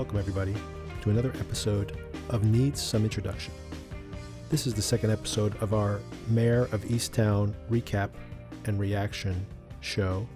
Welcome, everybody, to another episode of Needs Some Introduction. This is the second episode of our Mare of Easttown recap and reaction show.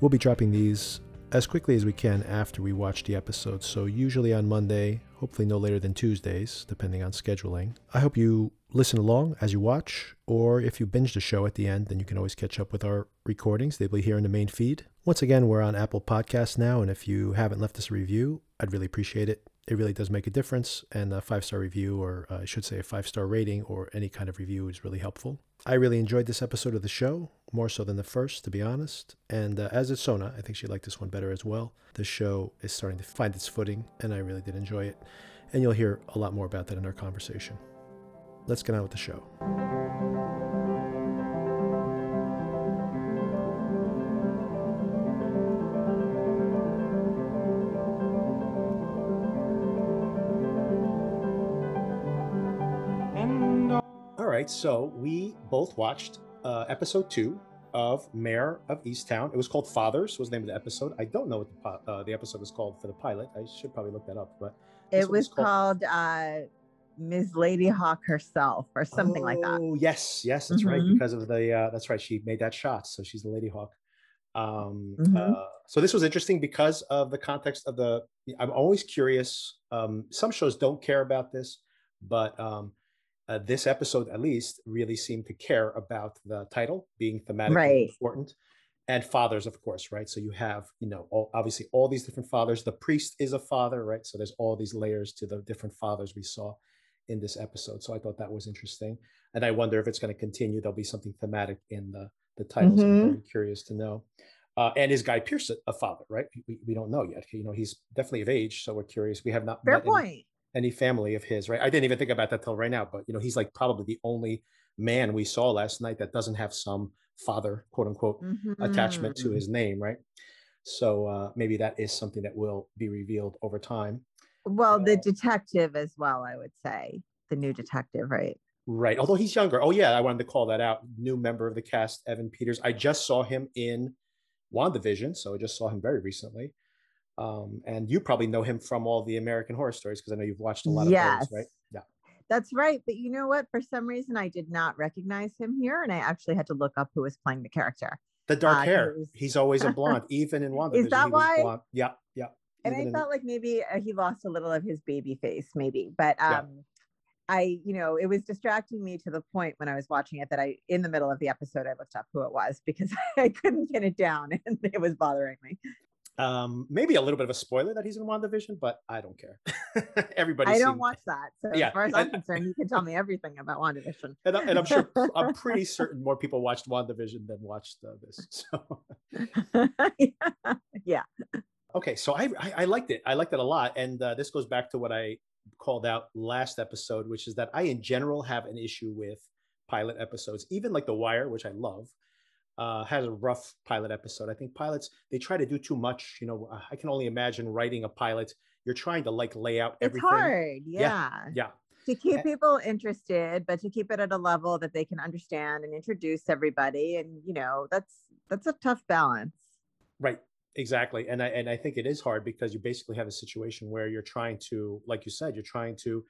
We'll be dropping these as quickly as we can after we watch the episode, so usually on Monday, hopefully no later than Tuesdays, depending on scheduling. I hope you listen along as you watch, or if you binge the show at the end, then you can always catch up with our recordings. They'll be here in the main feed. Once again, we're on Apple Podcasts now, and if you haven't left us a review, I'd really appreciate it. It really does make a difference, and a five-star review, or I should say a five-star rating, or any kind of review is really helpful. I really enjoyed this episode of the show, more so than the first, to be honest, and as did Sona. I think she liked this one better as well. The show is starting to find its footing, and I really did enjoy it, and you'll hear a lot more about that in our conversation. Let's get on with the show. All right, so we both watched episode 2 of Mare of Easttown. It was called Fathers, was the name of the episode. I don't know what the episode was called for the pilot. I should probably look that up, but it was called Ms. Lady Hawk herself, or something like that. Oh, yes, that's right. Because of the that's right, she made that shot, so she's the Lady Hawk. So this was interesting because of the context of the. I'm always curious. Some shows don't care about this, but this episode, at least, really seemed to care about the title being thematically important, and fathers, of course, right? So you have, obviously all these different fathers. The priest is a father, right? So there's all these layers to the different fathers we saw in this episode. So I thought that was interesting. And I wonder if it's going to continue. There'll be something thematic in the titles. I'm very curious to know. And is Guy Pearce a father, right? We don't know yet. He's definitely of age. So we're curious. We have not met any family of his, right? I didn't even think about that till right now. But, he's like probably the only man we saw last night that doesn't have some father, quote unquote, attachment to his name, right? So maybe that is something that will be revealed over time. Well, the detective as well, I would say. The new detective, right? Right. Although he's younger. Oh, yeah. I wanted to call that out. New member of the cast, Evan Peters. I just saw him in WandaVision. So I just saw him very recently. And you probably know him from all the American Horror Stories because I know you've watched a lot of those, right? Yeah. That's right. But you know what? For some reason, I did not recognize him here. And I actually had to look up who was playing the character. The dark hair. He's always a blonde, even in WandaVision. Is that why? Yeah. Yeah. And I felt like maybe he lost a little of his baby face, maybe. But it was distracting me to the point when I was watching it that in the middle of the episode, I looked up who it was because I couldn't get it down and it was bothering me. Maybe a little bit of a spoiler that he's in WandaVision, but I don't care. I don't watch that. So as far as I'm concerned, you can tell me everything about WandaVision. And I'm sure, I'm pretty certain more people watched WandaVision than watched this. So. Yeah. Okay, so I liked it. I liked it a lot. And this goes back to what I called out last episode, which is that I, in general, have an issue with pilot episodes. Even like The Wire, which I love, has a rough pilot episode. I think pilots, they try to do too much. I can only imagine writing a pilot. You're trying to lay out everything. It's hard, yeah. To keep people interested, but to keep it at a level that they can understand and introduce everybody. And, that's a tough balance. Right. Exactly. And I think it is hard because you basically have a situation where you're trying to, like you said, you're trying to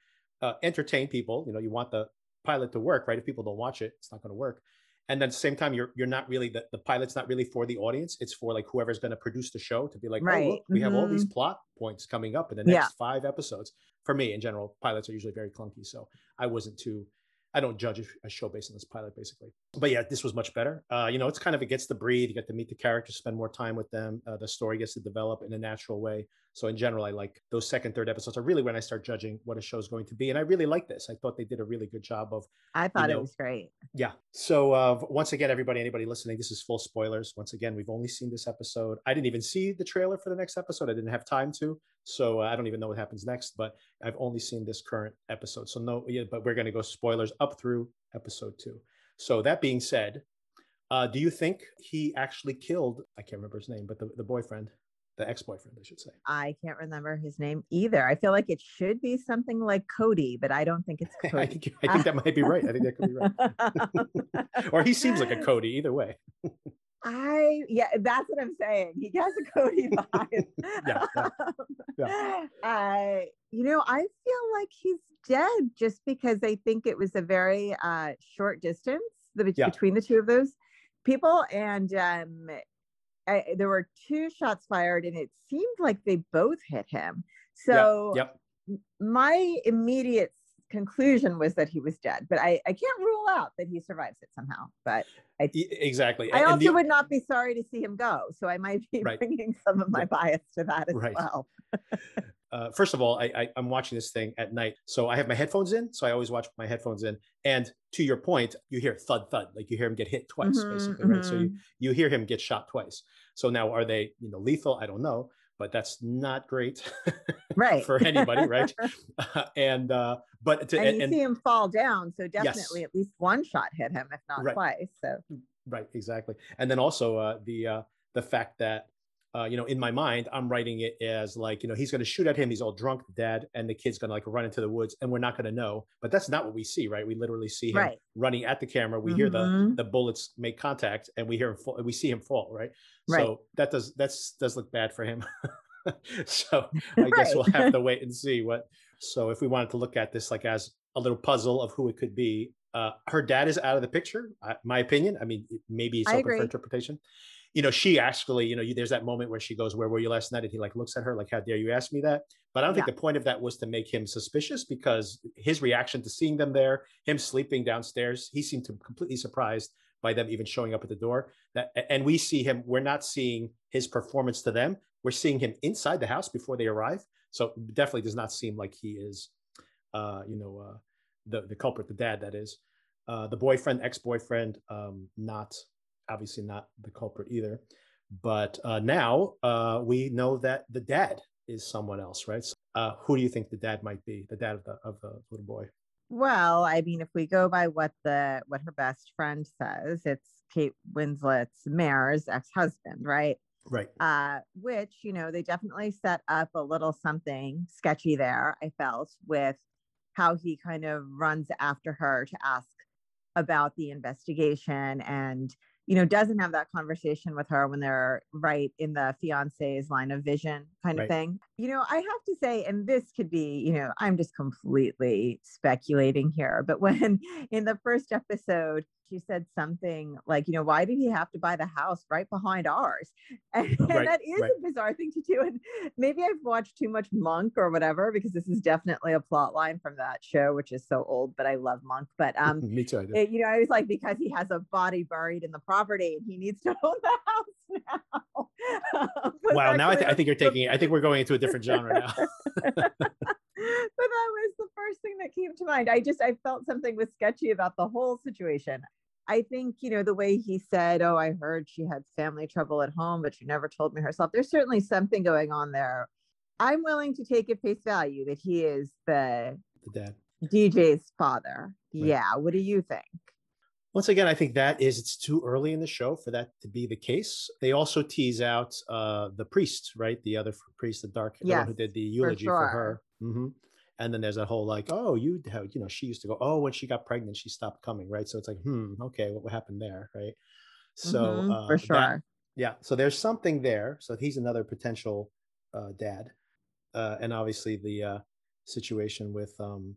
entertain people. You want the pilot to work, right? If people don't watch it, it's not going to work. And then at the same time, you're not really, the pilot's not really for the audience. It's for whoever's going to produce the show to be like, oh, look, we have all these plot points coming up in the next 5 episodes. For me, in general, pilots are usually very clunky. So I don't judge a show based on this pilot, basically. But yeah, this was much better. It's it gets to breathe. You get to meet the characters, spend more time with them. The story gets to develop in a natural way. So in general, I like those second, third episodes are really when I start judging what a show is going to be. And I really like this. I thought they did a really good job of. I thought it was great. Yeah. So once again, anybody listening, this is full spoilers. Once again, we've only seen this episode. I didn't even see the trailer for the next episode. I didn't have time to. So I don't even know what happens next, but I've only seen this current episode. So but we're going to go spoilers up through episode 2. So that being said, do you think he actually killed, I can't remember his name, but the boyfriend, the ex-boyfriend, I should say. I can't remember his name either. I feel like it should be something like Cody, but I don't think it's Cody. I think that might be right. I think that could be right. Or he seems like a Cody either way. Yeah, that's what I'm saying. He has a Cody vibe. You know, I feel like he's dead just because I think it was a very short distance between the two of those people. And there were two shots fired and it seemed like they both hit him. So my immediate conclusion was that he was dead, but I can't rule out that he survives it somehow. But exactly. I also would not be sorry to see him go. So I might be bringing some of my bias to that as well. First of all, I'm watching this thing at night. So I have my headphones in. So I always watch with my headphones in. And to your point, you hear thud, thud, like you hear him get hit twice, basically, right? So you hear him get shot twice. So now are they, you know, lethal? I don't know. But that's not great for anybody, right? And see him fall down. So definitely at least one shot hit him, if not twice. So exactly. And then also the fact that, you know, in my mind, I'm writing it as like, you know, he's going to shoot at him. He's all drunk, dead, and the kid's going to like run into the woods and we're not going to know. But that's not what we see, right? We literally see him running at the camera. We hear the bullets make contact and we hear him fall, we see him fall, right? So that does look bad for him. So I guess we'll have to wait and see what. So if we wanted to look at this like as a little puzzle of who it could be, her dad is out of the picture, my opinion. I mean, maybe it's open for interpretation. You know, she actually, you know, there's that moment where she goes, "Where were you last night?" And he like looks at her like, "How dare you ask me that?" But I don't think the point of that was to make him suspicious, because his reaction to seeing them there, him sleeping downstairs, he seemed to completely surprised by them even showing up at the door. And we see him, we're not seeing his performance to them. We're seeing him inside the house before they arrive. So definitely does not seem like he is, the culprit, the dad, that is. The boyfriend, ex-boyfriend, obviously not the culprit either, but now we know that the dad is someone else, right? So, who do you think the dad might be? The dad of the little boy? Well, I mean, if we go by what her best friend says, it's Kate Winslet's Mare's ex-husband, right? Right. Which, you know, they definitely set up a little something sketchy there, I felt, with how he kind of runs after her to ask about the investigation and, you know, doesn't have that conversation with her when they're right in the fiance's line of vision kind of thing. You know, I have to say, and this could be, you know, I'm just completely speculating here, but when in the first episode, she said something like, you know, why did he have to buy the house right behind ours? And that is a bizarre thing to do. And maybe I've watched too much Monk or whatever, because this is definitely a plot line from that show, which is so old, but I love Monk. But me too, I do. You know, I was like, because he has a body buried in the property and he needs to own the house now. Wow. Now I think you're taking, I think we're going into a different genre now. But that was the first thing that came to mind. I felt something was sketchy about the whole situation. I think, you know, the way he said, "Oh, I heard she had family trouble at home, but she never told me herself." There's certainly something going on there. I'm willing to take at face value that he is the dad, DJ's father. Right. Yeah. What do you think? Once again, I think that is, it's too early in the show for that to be the case. They also tease out the priest, right? The other priest, the dark, the one who did the eulogy for her. Mm-hmm. And then there's a whole like, "Oh, you know, she used to go, oh, when she got pregnant, she stopped coming." Right. So it's like, okay, what happened there? Right. So for sure. So there's something there. So he's another potential dad. And obviously the situation with, you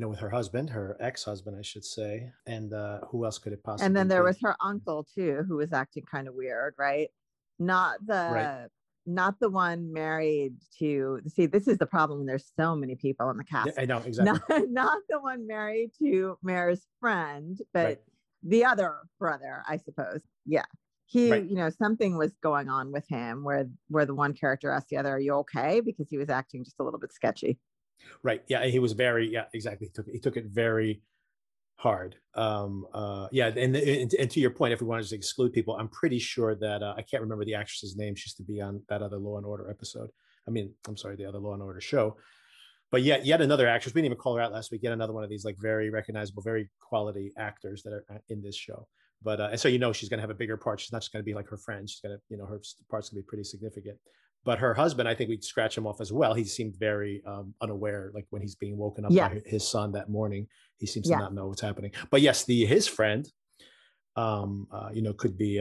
know, with her husband, her ex-husband, I should say. And who else could it possibly be? And then there was her uncle too, who was acting kind of weird, right? Not the one married to, see, this is the problem. There's so many people in the cast. I know, exactly. Not the one married to Mare's friend, but the other brother, I suppose. Yeah. He, you know, something was going on with him where the one character asked the other, "Are you okay?" Because he was acting just a little bit sketchy. Right. Yeah. He was very, exactly. He took it very hard. And to your point, if we wanted to exclude people, I'm pretty sure that I can't remember the actress's name. She used to be on that other Law and Order episode. I mean, I'm sorry, the other Law and Order show. But yet another actress. We didn't even call her out last week. Yet another one of these like very recognizable, very quality actors that are in this show. But and so, you know, she's going to have a bigger part. She's not just going to be like her friend. She's going to, you know, her part's going to be pretty significant. But her husband, I think we'd scratch him off as well. He seemed very unaware, like when he's being woken up by his son that morning, he seems to not know what's happening. But yes, his friend, could be,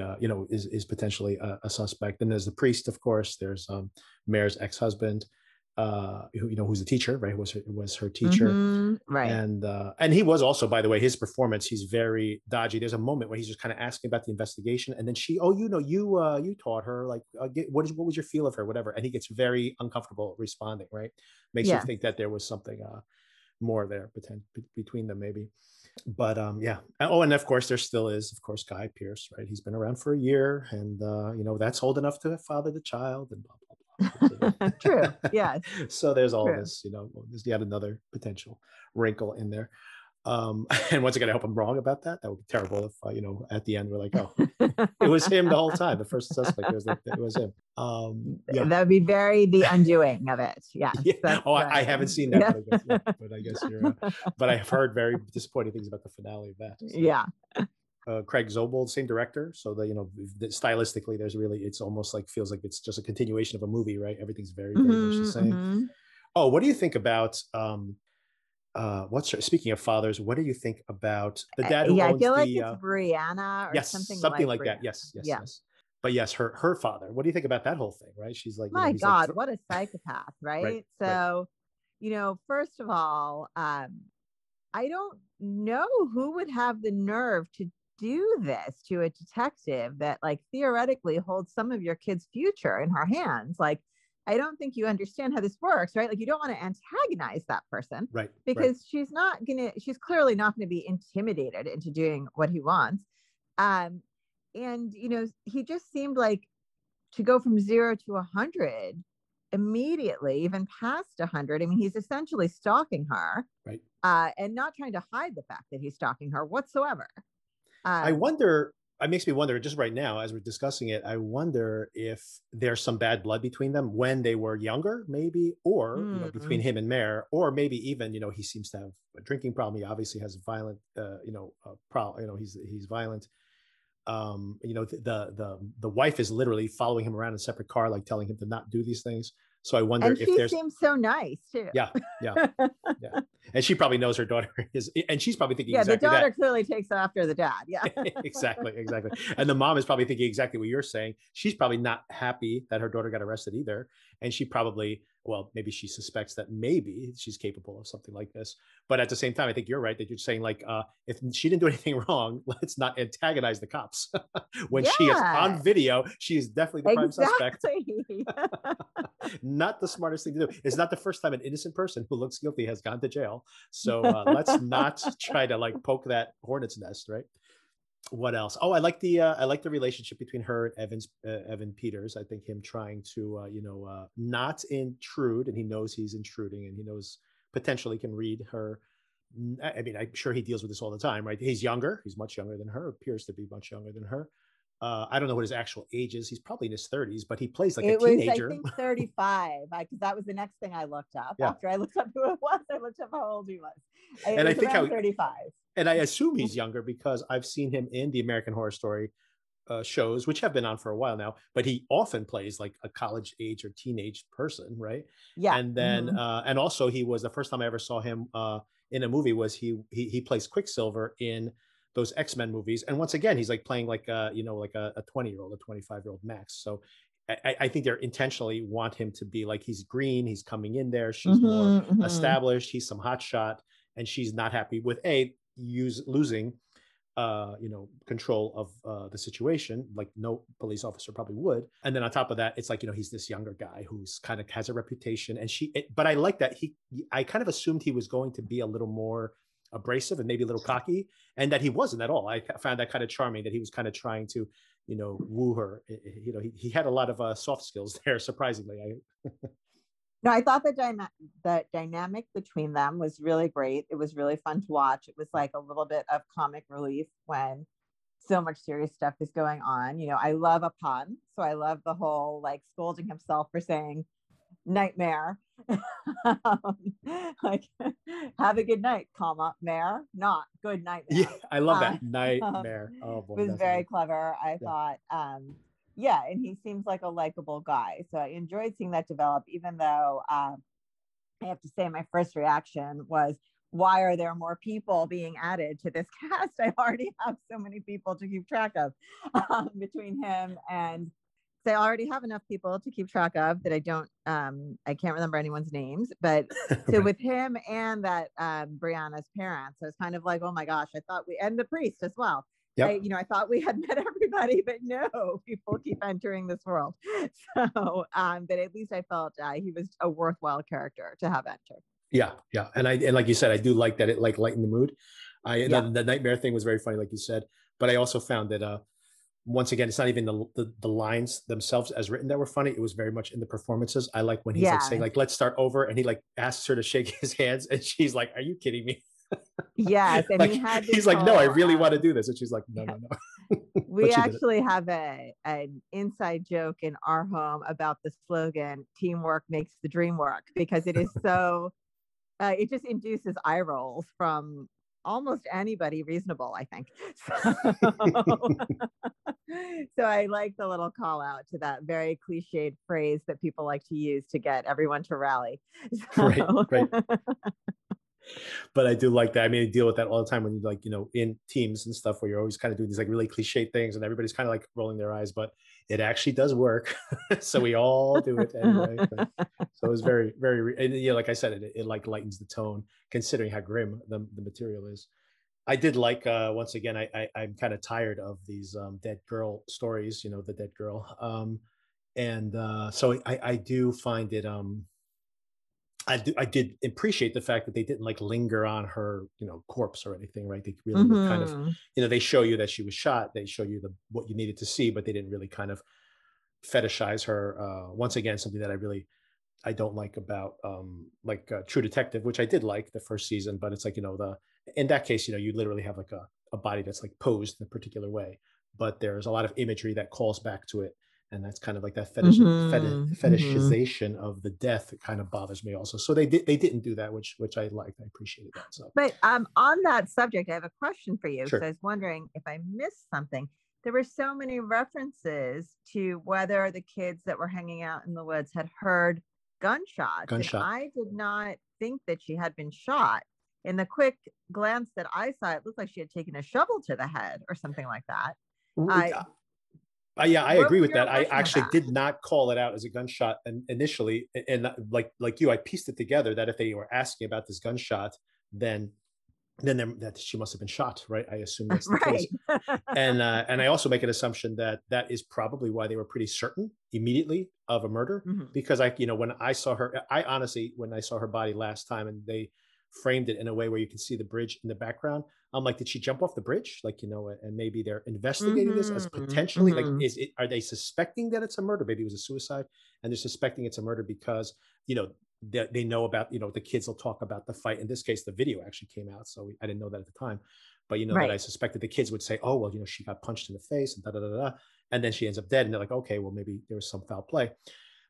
is potentially a suspect. And there's the priest, of course. There's Mare's ex-husband, who's a teacher, right? Was her teacher, mm-hmm, right? And he was also, by the way, his performance. He's very dodgy. There's a moment where he's just kind of asking about the investigation, and then she, you taught her, like, what was your feel of her, whatever. And he gets very uncomfortable responding, right? Makes you think that there was something more there between them, maybe. But and of course there still is, of course, Guy Pearce, right? He's been around for a year, and that's old enough to father the child, and blah blah. True. Yeah. So there's all this, there's yet another potential wrinkle in there. And once again, I hope I'm wrong about that. That would be terrible if, at the end we're like, oh, it was him the whole time. The first suspect it was him. That would be very The Undoing of it. Yes, yeah. Oh, I haven't seen that, yeah. But I guess you're. But I've heard very disappointing things about the finale of that. So. Yeah. Craig Zobel, same director, so that stylistically, there's really, it's almost like, feels like it's just a continuation of a movie, right? Everything's very, very much the same. Mm-hmm. Oh, what do you think about? Speaking of fathers, what do you think about the dad who owns the? Yeah, I feel like it's Brianna or something like that. Yes, yes, yeah. Yes. But yes, her father. What do you think about that whole thing? Right? She's like, my God, like, what a psychopath, right? So, first of all, I don't know who would have the nerve to do this to a detective that, like, theoretically holds some of your kid's future in her hands. Like, I don't think you understand how this works, right? Like, you don't want to antagonize that person, right? Because she's clearly not going to be intimidated into doing what he wants. He just seemed like to go from 0 to 100 immediately, even past 100. I mean, he's essentially stalking her, right? And not trying to hide the fact that he's stalking her whatsoever. I wonder, it makes me wonder just right now as we're discussing it, I wonder if there's some bad blood between them when they were younger, maybe, or between him and Mare, or maybe even, he seems to have a drinking problem. He obviously has a violent, problem, he's violent. The wife is literally following him around in a separate car, like telling him to not do these things. So I wonder if she seems so nice too. Yeah. And she probably knows her daughter is, and she's probably thinking, the daughter clearly takes after the dad. Yeah, exactly. And the mom is probably thinking exactly what you're saying. She's probably not happy that her daughter got arrested either. And she probably, maybe she suspects that maybe she's capable of something like this. But at the same time, I think you're right that you're saying, like, if she didn't do anything wrong, let's not antagonize the cops. When she is on video, she is definitely the prime suspect. Not the smartest thing to do. It's not the first time an innocent person who looks guilty has gone to jail. So let's not try to, like, poke that hornet's nest, right? What else? Oh, I like the relationship between her and Evan Peters. I think him trying to, not intrude, and he knows he's intruding, and he knows potentially can read her. I mean, I'm sure he deals with this all the time, right? He's younger. He's much younger than her, appears to be much younger than her. I don't know what his actual age is. He's probably in his 30s, but he plays like a teenager. I think 35, because that was the next thing I looked up. Yeah. After I looked up who it was, I looked up how old he was. I think around 35. And I assume he's younger because I've seen him in the American Horror Story shows, which have been on for a while now, but he often plays like a college age or teenage person, right? Yeah. And then, and also he was, the first time I ever saw him in a movie was he plays Quicksilver in those X-Men movies. And once again, he's like playing like a 20-year-old, a 25-year-old max. So I think they're intentionally want him to be like, he's green, he's coming in there, she's more established, he's some hotshot, and she's not happy with losing control of the situation, like no police officer probably would. And then on top of that, it's like, he's this younger guy who's kind of has a reputation, and but I like that I kind of assumed he was going to be a little more abrasive and maybe a little cocky, and that he wasn't at all. I found that kind of charming, that he was kind of trying to, woo her. He had a lot of soft skills there, surprisingly. No, I thought the dynamic between them was really great. It was really fun to watch. It was like a little bit of comic relief when so much serious stuff is going on. I love a pun. So I love the whole, like, scolding himself for saying nightmare. Like, have a good night, mare, not good nightmare. Yeah, I love that. Nightmare. Oh boy. It was very clever. I thought, and he seems like a likable guy. So I enjoyed seeing that develop, even though I have to say my first reaction was, why are there more people being added to this cast? I already have so many people to keep track of. Between him and, so I already have enough people to keep track of that. I don't, I can't remember anyone's names, but so with him and that Brianna's parents, I was kind of like, oh my gosh, I thought we, and the priest as well. Yep. I thought we had met everybody, but no, people keep entering this world. So, but at least I felt he was a worthwhile character to have entered. Yeah. Yeah. And like you said, I do like that. It like lightened the mood. The nightmare thing was very funny, like you said, but I also found that, once again, it's not even the lines themselves as written that were funny. It was very much in the performances. I like when he's like saying like, let's start over. And he like asks her to shake his hands. And she's like, are you kidding me? Yes. And like, he's like, no, I really want to do this. And she's like, no. We actually have an inside joke in our home about the slogan, teamwork makes the dream work, because it is so, it just induces eye rolls from almost anybody reasonable, I think. So I like the little call out to that very cliched phrase that people like to use to get everyone to rally. So. Right. But I do like that. I mean, I deal with that all the time when you're like, in teams and stuff where you're always kind of doing these like really cliched things and everybody's kind of like rolling their eyes, but it actually does work. So we all do it anyway. So it's very, very, and like I said, it like lightens the tone considering how grim the material is. I did like, once again, I'm kind of tired of these dead girl stories, the dead girl. So I do find it, I did appreciate the fact that they didn't like linger on her, corpse or anything, right? They really were kind of, they show you that she was shot. They show you what you needed to see, but they didn't really kind of fetishize her. Once again, something that I don't like about True Detective, which I did like the first season, but it's like, in that case, you literally have like a body that's like posed in a particular way, but there's a lot of imagery that calls back to it. And that's kind of like that fetishization of the death that kind of bothers me also. So they didn't do that, which I liked. I appreciated that. So. But on that subject, I have a question for you. Sure. So I was wondering if I missed something. There were so many references to whether the kids that were hanging out in the woods had heard gunshots. And I did not think that she had been shot. In the quick glance that I saw, it looked like she had taken a shovel to the head or something like that. I agree with that. I actually did not call it out as a gunshot initially. And like you, I pieced it together that if they were asking about this gunshot, then that she must have been shot, right? I assume that's the case. And I also make an assumption that is probably why they were pretty certain immediately of a murder, because when I saw her, I honestly, when I saw her body last time and they framed it in a way where you can see the bridge in the background, I'm like, did she jump off the bridge? Like, and maybe they're investigating this as potentially like, are they suspecting that it's a murder? Maybe it was a suicide and they're suspecting it's a murder because, they know about, the kids will talk about the fight. In this case, the video actually came out. So I didn't know that at the time, but that I suspected the kids would say, oh, well, she got punched in the face and da, da, da, da. And then she ends up dead. And they're like, okay, well, maybe there was some foul play.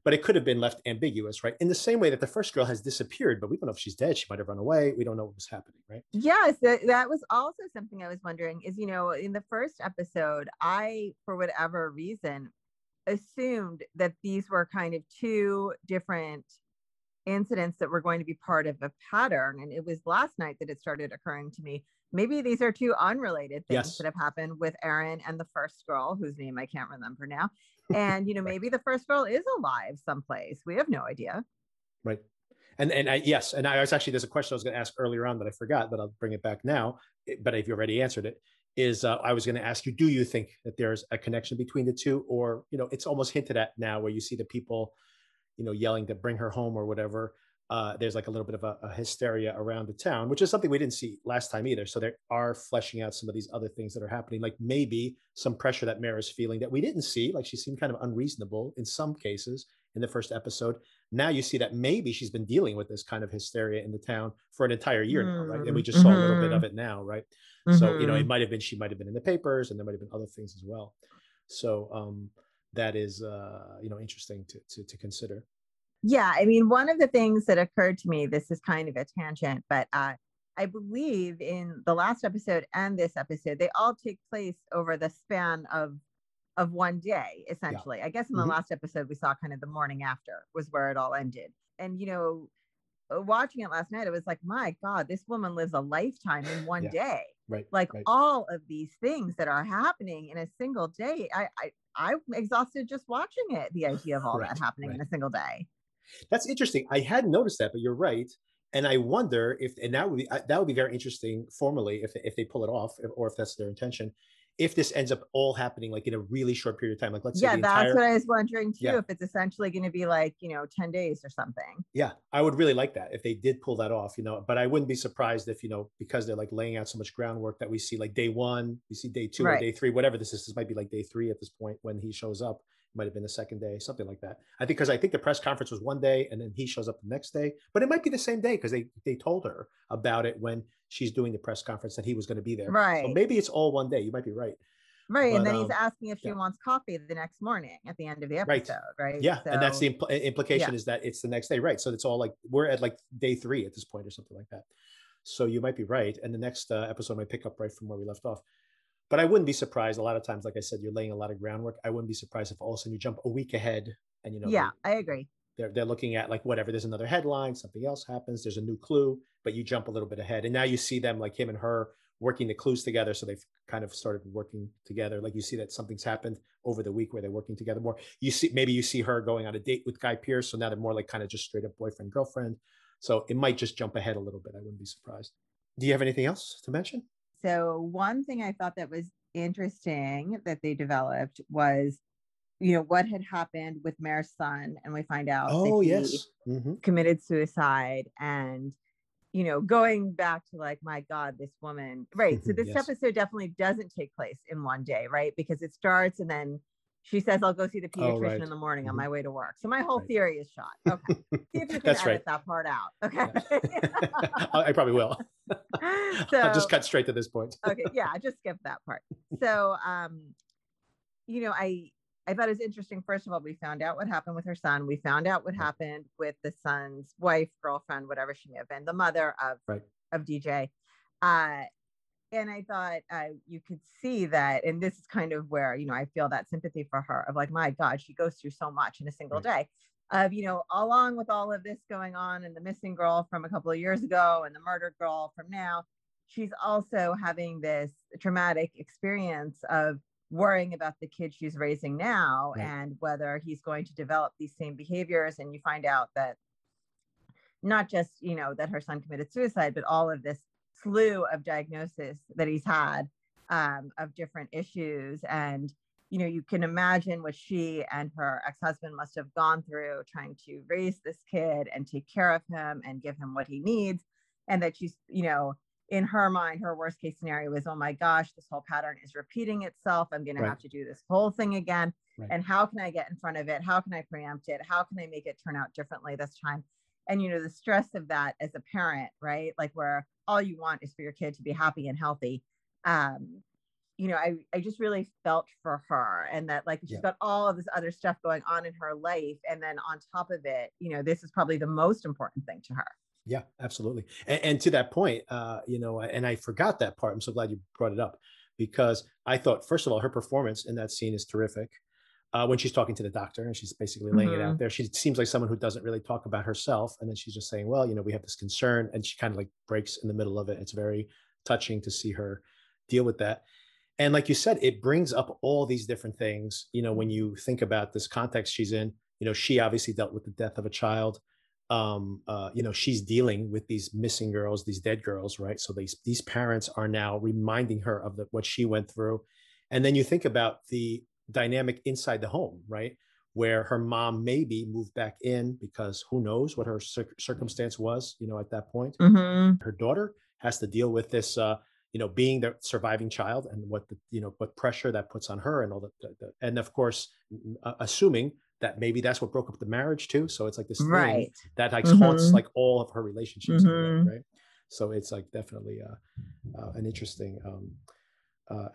But it could have been left ambiguous, right? In the same way that the first girl has disappeared, but we don't know if she's dead. She might have run away. We don't know what was happening, right? Yes, that was also something I was wondering is, in the first episode, I, for whatever reason, assumed that these were kind of two different incidents that were going to be part of a pattern. And it was last night that it started occurring to me. Maybe these are two unrelated things that have happened with Erin and the first girl, whose name I can't remember now. And, maybe the first girl is alive someplace. We have no idea. Right. And I was actually, there's a question I was going to ask earlier on that I forgot, but I'll bring it back now. But I've already answered it, is I was going to ask you, do you think that there's a connection between the two? Or, it's almost hinted at now where you see the people, yelling to bring her home or whatever. There's like a little bit of a hysteria around the town, which is something we didn't see last time either. So they are fleshing out some of these other things that are happening, like maybe some pressure that Mare is feeling that we didn't see. Like she seemed kind of unreasonable in some cases in the first episode. Now you see that maybe she's been dealing with this kind of hysteria in the town for an entire year now, right? And we just saw a little bit of it now, right? So, it she might have been in the papers, and there might have been other things as well. So that is, interesting to consider. Yeah, I mean, one of the things that occurred to me, this is kind of a tangent, but I believe in the last episode and this episode, they all take place over the span of one day, essentially. Yeah. I guess in the last episode, we saw kind of the morning after was where it all ended. And, watching it last night, it was like, my God, this woman lives a lifetime in one day. Right. All of these things that are happening in a single day. I'm exhausted just watching it, the idea of all that happening in a single day. That's interesting. I hadn't noticed that, but you're right. And I wonder if, and that would be very interesting formally if they pull it off, or if that's their intention, if this ends up all happening like in a really short period of time. Like, let's say the entire... that's what I was wondering too, if it's essentially going to be like, 10 days or something. Yeah, I would really like that if they did pull that off, but I wouldn't be surprised if, because they're like laying out so much groundwork that we see like day one, we see day two or day three, whatever this is. This might be like day three at this point when he shows up. Might have been the second day, something like that. I think the press conference was one day and then he shows up the next day, but it might be the same day because they told her about it when she's doing the press conference that he was going to be there. Right. So maybe it's all one day. You might be right. Right. But, and then he's asking if she wants coffee the next morning at the end of the episode. Right. Yeah. So, and that's the implication is that it's the next day. Right. So it's all like, we're at like day three at this point or something like that. So you might be right. And the next episode might pick up right from where we left off. But I wouldn't be surprised. A lot of times, like I said, you're laying a lot of groundwork. I wouldn't be surprised if all of a sudden you jump a week ahead and, Yeah, I agree. They're looking at like whatever, there's another headline, something else happens, there's a new clue, but you jump a little bit ahead. And now you see them, like him and her, working the clues together. So they've kind of started working together. Like you see that something's happened over the week where they're working together more. Maybe you see her going on a date with Guy Pearce. So now they're more like kind of just straight up boyfriend, girlfriend. So it might just jump ahead a little bit. I wouldn't be surprised. Do you have anything else to mention? So one thing I thought that was interesting that they developed was, what had happened with Mare's son. And we find out that he committed suicide and, going back to like, my God, this woman. Right. So this episode definitely doesn't take place in one day. Right. Because it starts and then she says, I'll go see the pediatrician in the morning on my way to work. So my whole theory is shot. Okay. See if you can edit that part out. Okay. Yeah. I probably will. I'll just cut straight to this point. Okay. Yeah. Just skip that part. So, I thought it was interesting. First of all, we found out what happened with her son. We found out what happened with the son's wife, girlfriend, whatever she may have been, the mother of DJ. And I thought you could see that, and this is kind of where, I feel that sympathy for her of like, my God, she goes through so much in a single day of, along with all of this going on and the missing girl from a couple of years ago and the murdered girl from now, she's also having this traumatic experience of worrying about the kid she's raising now and whether he's going to develop these same behaviors. And you find out that not just, that her son committed suicide, but all of this slew of diagnosis that he's had of different issues. And, you can imagine what she and her ex-husband must have gone through trying to raise this kid and take care of him and give him what he needs. And that she's, in her mind, her worst case scenario is, oh my gosh, this whole pattern is repeating itself. I'm going to have to do this whole thing again. Right. And how can I get in front of it? How can I preempt it? How can I make it turn out differently this time? And, the stress of that as a parent, right? Like where all you want is for your kid to be happy and healthy. I just really felt for her and that like she's got all of this other stuff going on in her life. And then on top of it, this is probably the most important thing to her. Yeah, absolutely. And to that point, and I forgot that part. I'm so glad you brought it up because I thought, first of all, her performance in that scene is terrific. When she's talking to the doctor and she's basically laying it out there, she seems like someone who doesn't really talk about herself. And then she's just saying, well, we have this concern, and she kind of like breaks in the middle of it. It's very touching to see her deal with that. And like you said, it brings up all these different things. When you think about this context she's in, she obviously dealt with the death of a child. She's dealing with these missing girls, these dead girls, right? So these parents are now reminding her of what she went through. And then you think about the dynamic inside the home, right? Where her mom maybe moved back in because who knows what her circumstance was, at that point. Mm-hmm. Her daughter has to deal with this, being the surviving child and what what pressure that puts on her and all that. And of course, assuming that maybe that's what broke up the marriage too. So it's like this thing that like haunts like all of her relationships, right? So it's like definitely an interesting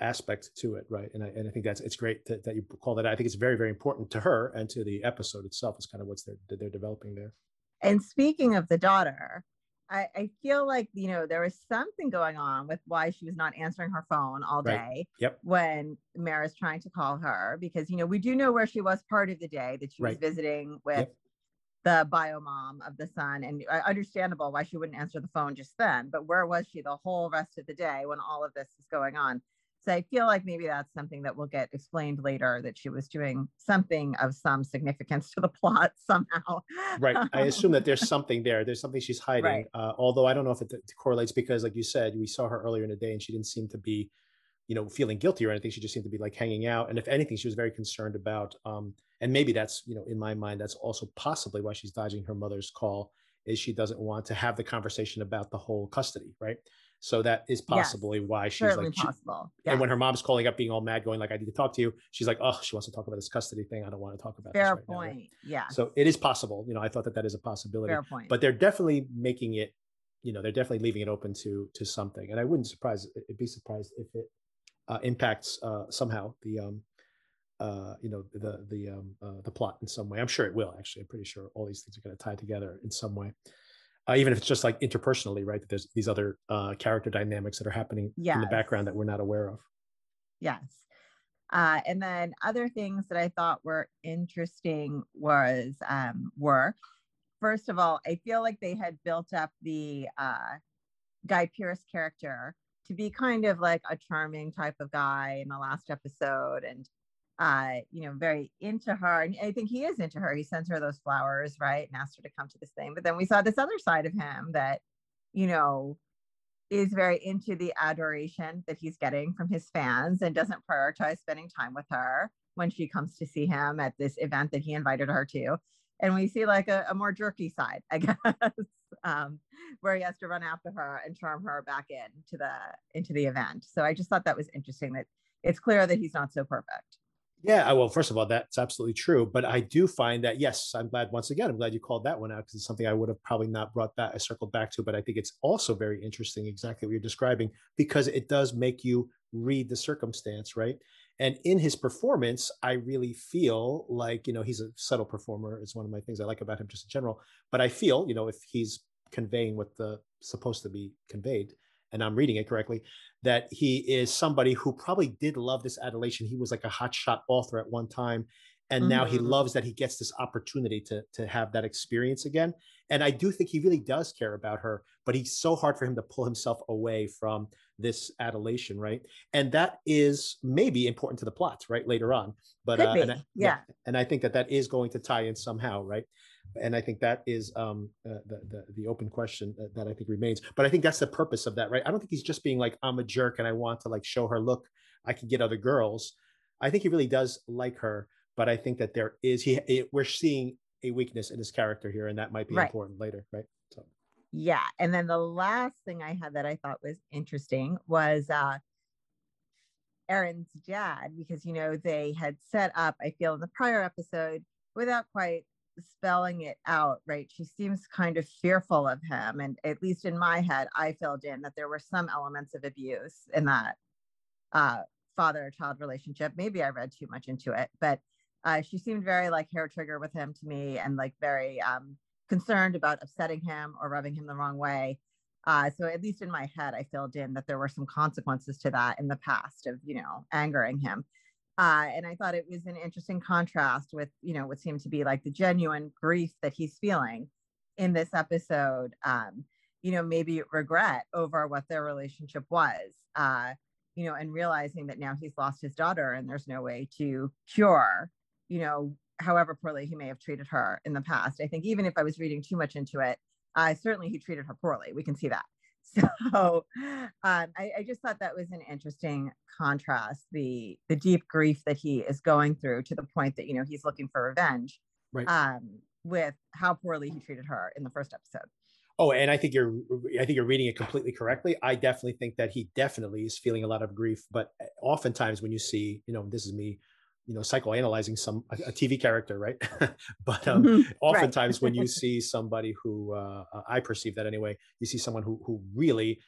aspect to it, right? And I think it's great that you call that out. I think it's very, very important to her and to the episode itself is kind of what they're developing there. And speaking of the daughter, I feel like, there was something going on with why she was not answering her phone all day when Mare is trying to call her, because, we do know where she was part of the day, that she was visiting with the bio mom of the son, and understandable why she wouldn't answer the phone just then, but where was she the whole rest of the day when all of this is going on? So I feel like maybe that's something that will get explained later, that she was doing something of some significance to the plot somehow. Right. I assume that there's something there. There's something she's hiding. Right. Although I don't know if it correlates, because like you said, we saw her earlier in the day and she didn't seem to be, you know, feeling guilty or anything. She just seemed to be like hanging out. And if anything, she was very concerned about, and maybe that's, you know, in my mind, that's also possibly why she's dodging her mother's call, is she doesn't want to have the conversation about the whole custody. Right. So that is possibly why she's like, and when her mom's calling up being all mad going like, I need to talk to you, she's like, oh, she wants to talk about this custody thing. I don't want to talk about this right now. Fair point. Yeah. So it is possible. You know, I thought that that is a possibility. Fair point. But they're definitely making it, you know, they're definitely leaving it open to something. And I wouldn't be surprised if it impacts somehow the plot in some way. I'm sure it will, actually. I'm pretty sure all these things are going to tie together in some way. Even if it's just like interpersonally, right? That there's these other character dynamics that are happening in the background that we're not aware of. Yes. And then other things that I thought were interesting was, first of all, I feel like they had built up the Guy Pearce character to be kind of like a charming type of guy in the last episode, and very into her. And I think he is into her. He sends her those flowers, right? And asks her to come to this thing. But then we saw this other side of him that, you know, is very into the adoration that he's getting from his fans and doesn't prioritize spending time with her when she comes to see him at this event that he invited her to. And we see like a more jerky side, I guess, where he has to run after her and charm her back into the event. So I just thought that was interesting, that it's clear that he's not so perfect. Yeah, well, first of all, that's absolutely true. But I do find that, yes, I'm glad you called that one out, because it's something I would have probably not circled back to. But I think it's also very interesting, exactly what you're describing, because it does make you read the circumstance, right? And in his performance, I really feel like, you know, he's a subtle performer. It's one of my things I like about him just in general. But I feel, you know, if he's conveying what the supposed to be conveyed, and I'm reading it correctly, that he is somebody who probably did love this adulation. He was like a hotshot author at one time, and now he loves that he gets this opportunity to have that experience again. And I do think he really does care about her, but he's so hard for him to pull himself away from this adulation, right? And that is maybe important to the plot, right, later on. But and I think that is going to tie in somehow, right? And I think that is the open question that I think remains. But I think that's the purpose of that, right? I don't think he's just being like, I'm a jerk and I want to like show her, look, I can get other girls. I think he really does like her, but I think that there is, we're seeing a weakness in his character here, and that might be important later, right? So. Yeah, and then the last thing I had that I thought was interesting was Erin's dad, because, you know, they had set up, I feel in the prior episode, without quite spelling it out, right? She seems kind of fearful of him. And at least in my head, I filled in that there were some elements of abuse in that father-child relationship. Maybe I read too much into it, but she seemed very like hair trigger with him to me, and like very concerned about upsetting him or rubbing him the wrong way. So at least in my head, I filled in that there were some consequences to that in the past of, you know, angering him. And I thought it was an interesting contrast with, you know, what seemed to be like the genuine grief that he's feeling in this episode, you know, maybe regret over what their relationship was, you know, and realizing that now he's lost his daughter and there's no way to cure, you know, however poorly he may have treated her in the past. I think even if I was reading too much into it, certainly he treated her poorly. We can see that. So I just thought that was an interesting contrast, the deep grief that he is going through to the point that, you know, he's looking for revenge, right? With how poorly he treated her in the first episode. Oh, and I think you're reading it completely correctly. I definitely think that he definitely is feeling a lot of grief, but oftentimes when you see, you know, this is me, you know, psychoanalyzing a TV character, right? But oftentimes when you see somebody who, I perceive that anyway, you see someone who really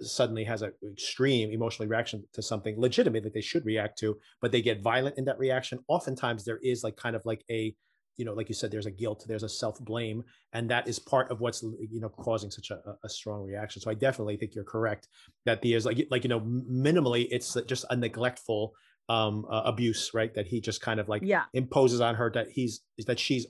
suddenly has an extreme emotional reaction to something legitimate that they should react to, but they get violent in that reaction. Oftentimes there is like kind of like a, you know, like you said, there's a guilt, there's a self-blame, and that is part of what's, you know, causing such a strong reaction. So I definitely think you're correct that there's like, you know, minimally, it's just a neglectful abuse, right? That he just kind of like imposes on her, that she's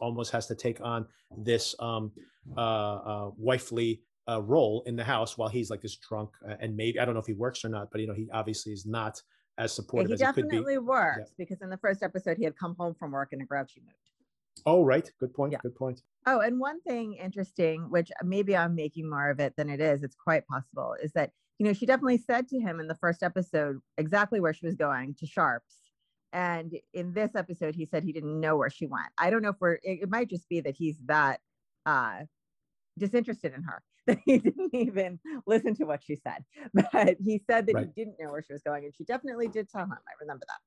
almost has to take on this wifely role in the house while he's like this drunk and maybe, I don't know if he works or not, but you know, he obviously is not as supportive as he could be. He definitely works because in the first episode, he had come home from work in a grouchy mood. Oh, right. Good point. Yeah. Good point. Oh, and one thing interesting, which maybe I'm making more of it than it is, it's quite possible, is that, you know, she definitely said to him in the first episode exactly where she was going, to Sharps. And in this episode, he said he didn't know where she went. I don't know if it might just be that he's that disinterested in her, that he didn't even listen to what she said. But he said that he didn't know where she was going. And she definitely did tell him. I remember that.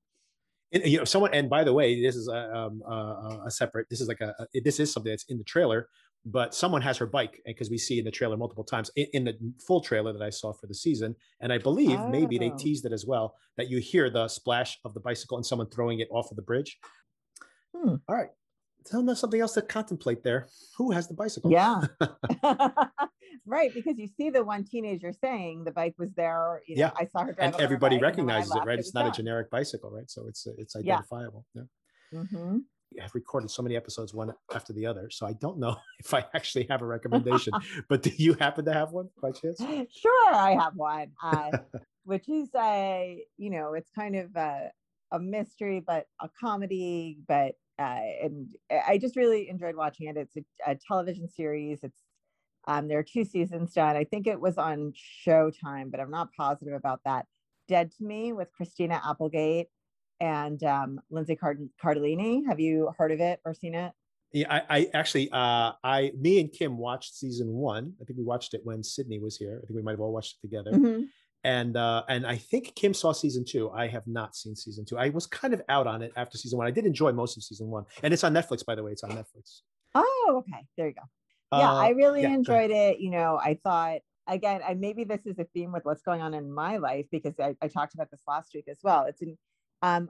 You know, someone, and by the way, this is a separate, this is like this is something that's in the trailer, but someone has her bike, because we see in the trailer multiple times in the full trailer that I saw for the season. And I believe maybe they teased it as well, that you hear the splash of the bicycle and someone throwing it off of the bridge. All right. Tell them something else to contemplate there. Who has the bicycle? Yeah. Right. Because you see the one teenager saying the bike was there. You know, I saw her drive. And everybody recognizes it, right? It's not a generic bicycle, right? So it's identifiable. Yeah. Mm-hmm. I've recorded so many episodes one after the other, so I don't know if I actually have a recommendation, but do you happen to have one by chance? Sure, I have one, which is, you know, it's kind of a mystery, but a comedy, but and I just really enjoyed watching it. It's a television series. It's there are 2 seasons done. I think it was on Showtime, but I'm not positive about that. Dead to Me with Christina Applegate and Linda Cardellini. Have you heard of it or seen it? Yeah, I actually, me and Kim watched season 1. I think we watched it when Sydney was here. I think we might have all watched it together. Mm-hmm. And I think Kim saw season 2. I have not seen season 2. I was kind of out on it after season 1. I did enjoy most of season 1, and it's on Netflix, by the way. It's on Netflix. Oh, okay. There you go. Yeah, I really enjoyed it. You know, I thought, again, maybe this is a theme with what's going on in my life, because I talked about this last week as well. It's on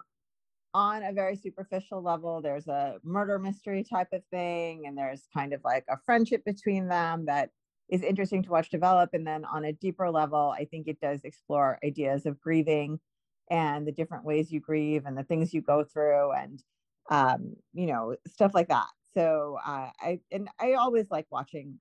a very superficial level, there's a murder mystery type of thing, and there's kind of like a friendship between them that is interesting to watch develop. And then on a deeper level, I think it does explore ideas of grieving and the different ways you grieve and the things you go through and, you know, stuff like that. So I always like watching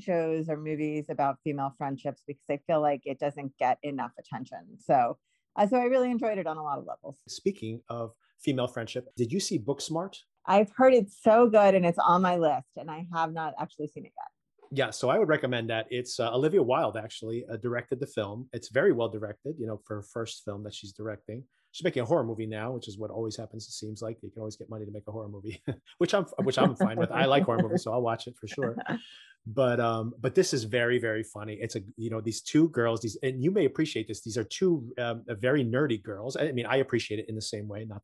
shows or movies about female friendships, because I feel like it doesn't get enough attention. So I really enjoyed it on a lot of levels. Speaking of female friendship, did you see Booksmart? I've heard it's so good, and it's on my list, and I have not actually seen it yet. Yeah, so I would recommend that. It's Olivia Wilde actually directed the film. It's very well directed, you know, for her first film that she's directing. She's making a horror movie now, which is what always happens. It seems like you can always get money to make a horror movie, which I'm fine with. I like horror movies, so I'll watch it for sure. But this is very, very funny. It's these 2 girls, and you may appreciate this. These are 2 very nerdy girls. I mean, I appreciate it in the same way, not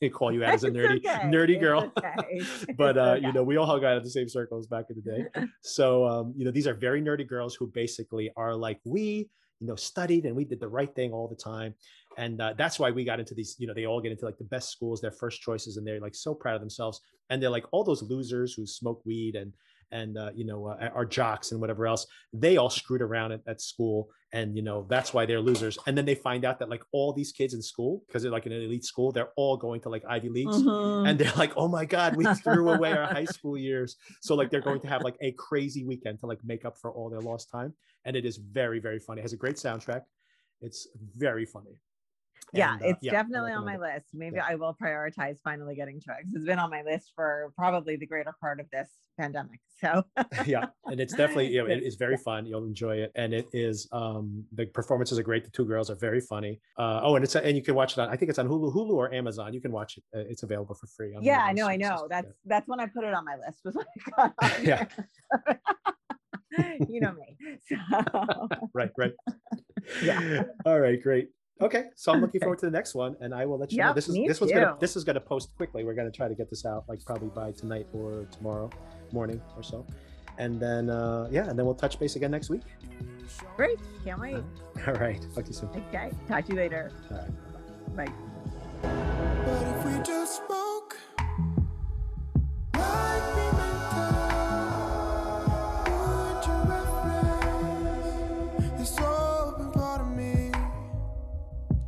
to call you out as a nerdy girl, but, you know, we all hung out at the same circles back in the day. So, you know, these are very nerdy girls who basically are like, we studied and we did the right thing all the time. And that's why we got into these, you know, they all get into like the best schools, their first choices, and they're like so proud of themselves. And they're like all those losers who smoke weed and are jocks and whatever else. They all screwed around at school. And, you know, that's why they're losers. And then they find out that like all these kids in school, because they're like in an elite school, they're all going to like Ivy Leagues. Mm-hmm. And they're like, oh my God, we threw away our high school years. So like, they're going to have like a crazy weekend to like make up for all their lost time. And it is very, very funny. It has a great soundtrack. It's very funny. Yeah, and, it's definitely on my list. Maybe I will prioritize finally getting to it. It's been on my list for probably the greater part of this pandemic. So yeah, and it's definitely, you know, it is very fun. You'll enjoy it, and it is the performances are great. The 2 girls are very funny. And you can watch it on, I think it's on Hulu or Amazon. You can watch it. It's available for free. Yeah, I know. That's when I put it on my list. Was when I got on you know me. So. Right. Yeah. All right. Great. Okay, so I'm looking forward to the next one, and I will let you know. This is going to post quickly. We're going to try to get this out, like probably by tonight or tomorrow morning or so, and then and then we'll touch base again next week. Great, can't wait. All right, talk to you soon. Okay, talk to you later. All right, bye. What if we just spoke?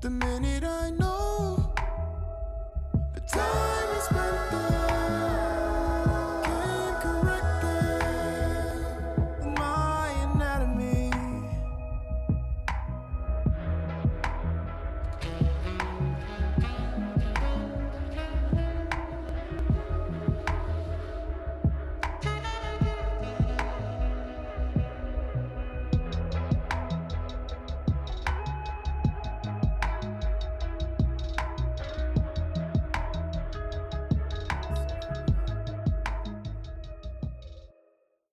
The minute I know